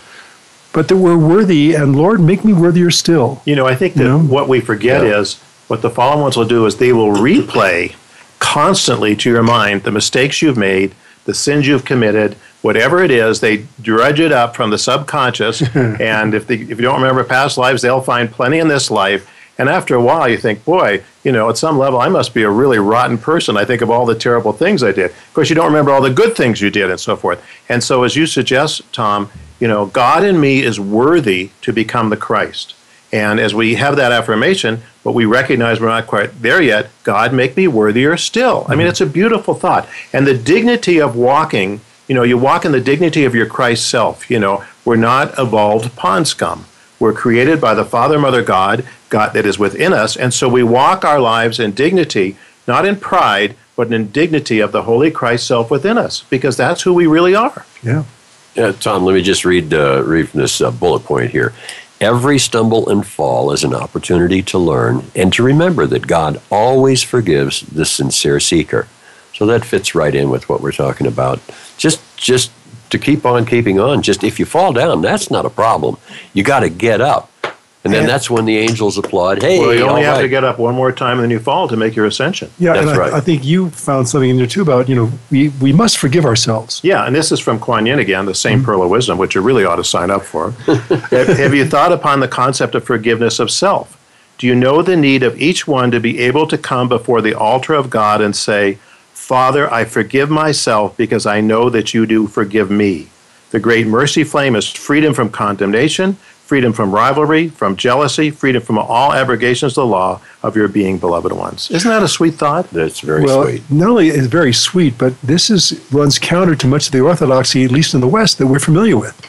but that we're worthy, and Lord, make me worthier still. You know, I think that you know? what we forget yeah. is, what the fallen ones will do is they will replay constantly to your mind the mistakes you've made, the sins you've committed, whatever it is. They drudge it up from the subconscious, and if they, if you don't remember past lives, they'll find plenty in this life. And after a while, you think, boy, you know, at some level, I must be a really rotten person. I think of all the terrible things I did. Of course, you don't remember all the good things you did and so forth. And so as you suggest, Tom, you know, God in me is worthy to become the Christ. And as we have that affirmation, but we recognize we're not quite there yet, God, make me worthier still. Mm-hmm. I mean, it's a beautiful thought. And the dignity of walking, you know, you walk in the dignity of your Christ self. You know, we're not evolved pond scum. We're created by the Father, Mother, God, God that is within us. And so we walk our lives in dignity, not in pride, but in dignity of the Holy Christ self within us, because that's who we really are. Yeah. Yeah, Tom, let me just read, uh, read from this uh, bullet point here. Every stumble and fall is an opportunity to learn and to remember that God always forgives the sincere seeker. So that fits right in with what we're talking about. Just just to keep on keeping on. Just if you fall down, that's not a problem. You got to get up. And then that's when the angels applaud. Hey, well, you only have right. to get up one more time and then you fall to make your ascension. Yeah, that's and I, right. I think you found something in there too about, you know, we, we must forgive ourselves. Yeah, and this is from Kuan Yin again, the same mm-hmm. pearl of wisdom, which you really ought to sign up for. have, have you thought upon the concept of forgiveness of self? Do you know the need of each one to be able to come before the altar of God and say, Father, I forgive myself because I know that you do forgive me. The great mercy flame is freedom from condemnation, freedom from rivalry, from jealousy, freedom from all abrogations of the law of your being, beloved ones. Isn't that a sweet thought? That's very well, sweet. Not only is it very sweet, but this is runs counter to much of the orthodoxy, at least in the West, that we're familiar with.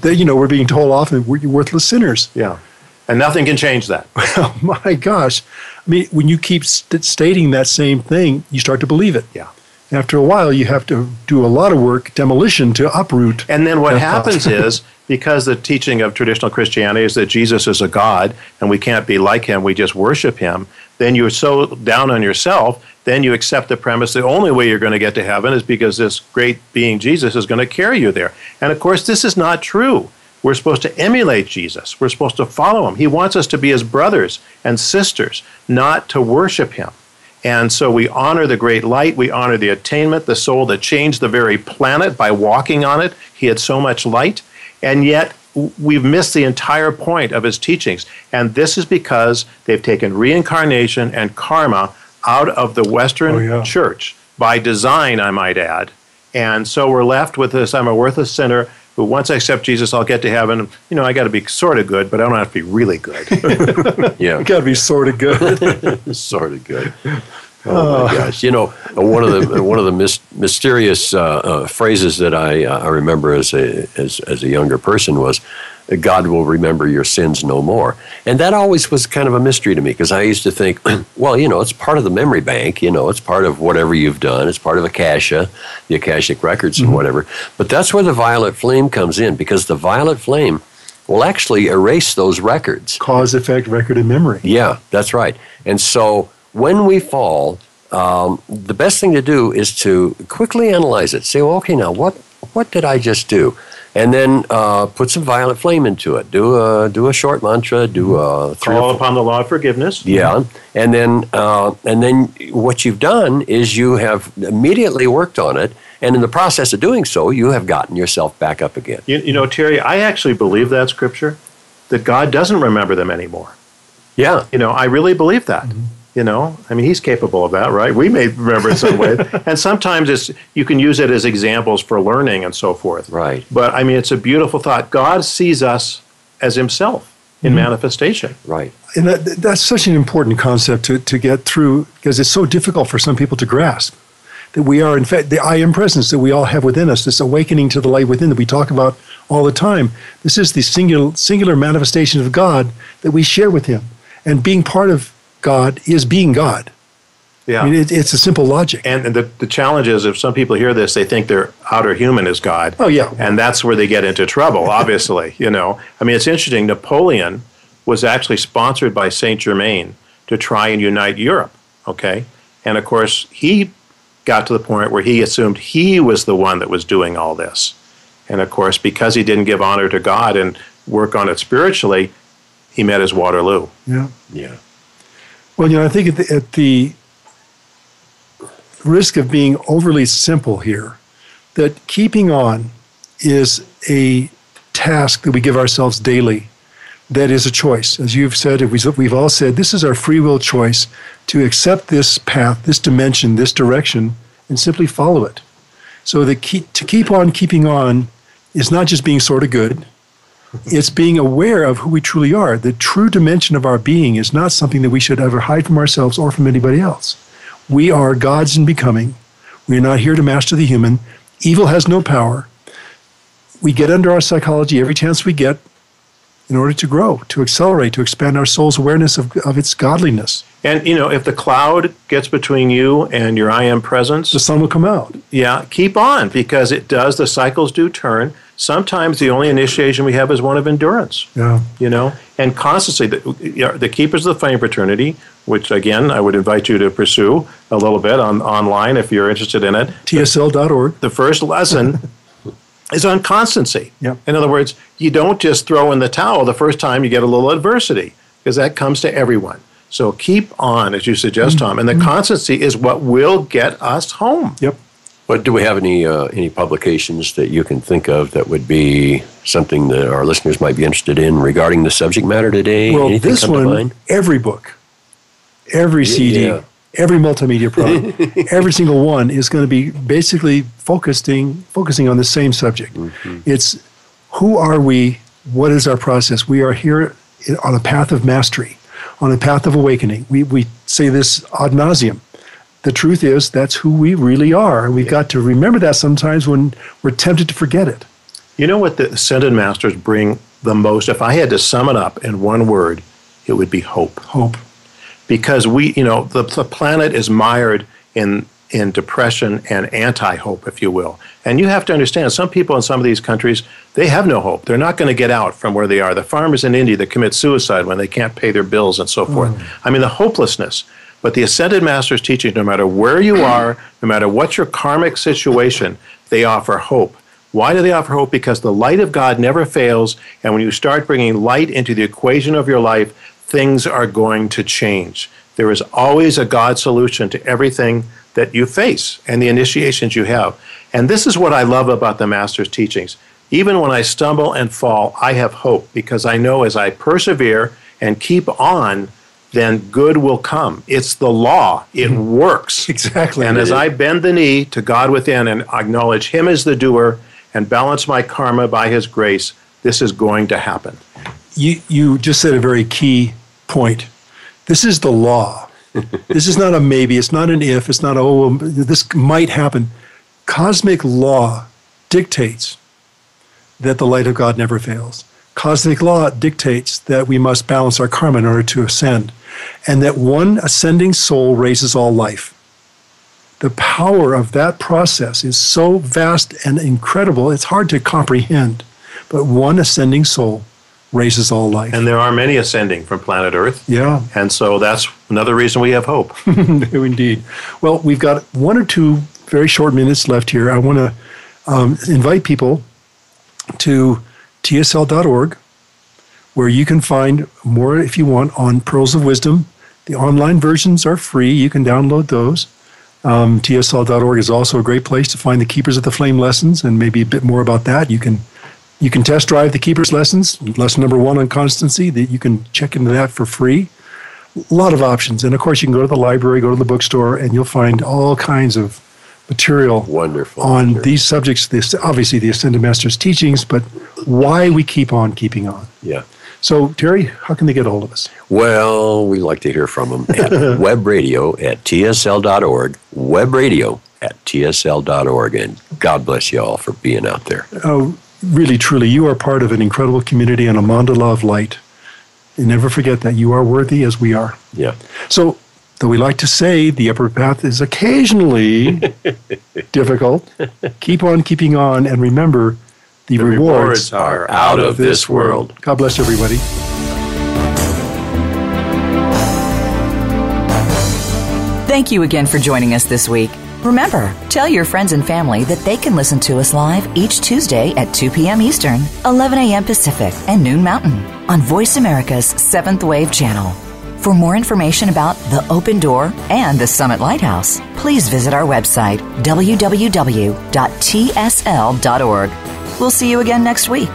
That, you know, we're being told often, we're worthless sinners. Yeah. And nothing can change that. Well, my gosh. I mean, when you keep st- stating that same thing, you start to believe it. Yeah. And after a while, you have to do a lot of work, demolition, to uproot. And then what happens is, because the teaching of traditional Christianity is that Jesus is a God and we can't be like him, we just worship him, then you're so down on yourself, then you accept the premise the only way you're going to get to heaven is because this great being Jesus is going to carry you there. And of course, this is not true. We're supposed to emulate Jesus. We're supposed to follow him. He wants us to be his brothers and sisters, not to worship him. And so we honor the great light, we honor the attainment, the soul that changed the very planet by walking on it. He had so much light, and yet we've missed the entire point of his teachings. And this is because they've taken reincarnation and karma out of the Western oh, yeah. church, by design, I might add. And so we're left with this, I'm a worthless sinner, but once I accept Jesus, I'll get to heaven. You know, I got to be sort of good, but I don't have to be really good. yeah, got to be sort of good. sort of good. Oh my gosh! You know, one of the one of the mis- mysterious uh, uh, phrases that I uh, I remember as a as, as a younger person was, "God will remember your sins no more," and that always was kind of a mystery to me because I used to think, well, you know, it's part of the memory bank, you know, it's part of whatever you've done, it's part of Akasha, the Akashic records and mm-hmm. whatever. But that's where the violet flame comes in because the violet flame will actually erase those records. Cause, effect, record, and memory. Yeah, that's right, and so. When we fall, um, the best thing to do is to quickly analyze it. Say, well, okay, now, what what did I just do? And then uh, put some violet flame into it. Do a, do a short mantra. Do a three Call upon the law of forgiveness. Yeah. And then, uh, and then what you've done is you have immediately worked on it. And in the process of doing so, you have gotten yourself back up again. You, you know, Terry, I actually believe that scripture, that God doesn't remember them anymore. Yeah. You know, I really believe that. Mm-hmm. You know, I mean, he's capable of that, right? We may remember in some way. And sometimes it's you can use it as examples for learning and so forth. Right. But, I mean, it's a beautiful thought. God sees us as himself in mm-hmm. manifestation. Right. And that, that's such an important concept to, to get through because it's so difficult for some people to grasp. That we are, in fact, the I am presence that we all have within us, this awakening to the light within that we talk about all the time. This is the singular, singular manifestation of God that we share with him. And being part of God is being God. Yeah, I mean, it, it's a simple logic. And, and the, the challenge is if some people hear this, they think their outer human is God. Oh, yeah. And that's where they get into trouble, obviously. You know, I mean, it's interesting. Napoleon was actually sponsored by Saint Germain to try and unite Europe, okay? And, of course, he got to the point where he assumed he was the one that was doing all this. And, of course, because he didn't give honor to God and work on it spiritually, he met his Waterloo. Yeah. Yeah. Well, you know, I think at the, at the risk of being overly simple here, that keeping on is a task that we give ourselves daily. That is a choice. As you've said, we've all said, this is our free will choice to accept this path, this dimension, this direction, and simply follow it. So the key, to keep on keeping on is not just being sort of good. It's being aware of who we truly are. The true dimension of our being is not something that we should ever hide from ourselves or from anybody else. We are gods in becoming. We are not here to master the human. Evil has no power. We get under our psychology every chance we get in order to grow, to accelerate, to expand our soul's awareness of, of its godliness. And, you know, if the cloud gets between you and your I am presence, the sun will come out. Yeah, keep on, because it does. The cycles do turn. Sometimes the only initiation we have is one of endurance, yeah. you know, and constancy. The, the Keepers of the Flame fraternity, which, again, I would invite you to pursue a little bit on online if you're interested in it. T S L dot org. The first lesson is on constancy. Yep. In other words, you don't just throw in the towel the first time you get a little adversity, because that comes to everyone. So keep on, as you suggest, mm-hmm. Tom, and the mm-hmm. constancy is what will get us home. Yep. But do we have any uh, any publications that you can think of that would be something that our listeners might be interested in regarding the subject matter today? Well, anything this one, every book, every yeah, C D, yeah. every multimedia product, every single one is going to be basically focusing focusing on the same subject. Mm-hmm. It's who are we? What is our process? We are here on a path of mastery, on a path of awakening. We we say this ad nauseum. The truth is, that's who we really are. We've got to remember that sometimes when we're tempted to forget it. You know what the Ascended Masters bring the most? If I had to sum it up in one word, it would be hope. Hope. Because we, you know, the, the planet is mired in in depression and anti-hope, if you will. And you have to understand, some people in some of these countries, they have no hope. They're not going to get out from where they are. The farmers in India that commit suicide when they can't pay their bills and so forth. Mm. I mean, the hopelessness. But the Ascended Masters teachings, no matter where you are, no matter what your karmic situation, they offer hope. Why do they offer hope? Because the light of God never fails, and when you start bringing light into the equation of your life, things are going to change. There is always a God solution to everything that you face and the initiations you have. And this is what I love about the Masters' teachings. Even when I stumble and fall, I have hope, because I know as I persevere and keep on, then good will come. It's the law. It works. Exactly. And as I bend the knee to God within and acknowledge him as the doer and balance my karma by his grace, this is going to happen. You you just said a very key point. This is the law. This is not a maybe. It's not an if. It's not, oh, this might happen. Cosmic law dictates that the light of God never fails. Cosmic law dictates that we must balance our karma in order to ascend, and that one ascending soul raises all life. The power of that process is so vast and incredible, it's hard to comprehend. But one ascending soul raises all life. And there are many ascending from planet Earth. Yeah. And so that's another reason we have hope. Indeed. Well, we've got one or two very short minutes left here. I want to um, invite people to T S L dot org, where you can find more, if you want, on Pearls of Wisdom. The online versions are free. You can download those. Um, T S L dot org is also a great place to find the Keepers of the Flame lessons, and maybe a bit more about that. You can you can test drive the Keepers lessons, lesson number one on constancy. That you can check into that for free. A lot of options. And, of course, you can go to the library, go to the bookstore, and you'll find all kinds of material Wonderful. on Wonderful. these subjects, this, obviously the Ascended Master's teachings, but why we keep on keeping on. Yeah. So, Terry, how can they get a hold of us? Well, we like to hear from them at webradio at T S L dot org, webradio at T S L dot org, and God bless you all for being out there. Oh, really, truly, you are part of an incredible community and a mandala of light. And never forget that you are worthy as we are. Yeah. So, though we like to say the upper path is occasionally difficult, keep on keeping on, and remember, the, the rewards, rewards are out of this world. God bless everybody. Thank you again for joining us this week. Remember, tell your friends and family that they can listen to us live each Tuesday at two p.m. Eastern, eleven a.m. Pacific, and noon Mountain on Voice America's Seventh Wave channel. For more information about The Open Door and the Summit Lighthouse, please visit our website, w w w dot t s l dot org. We'll see you again next week.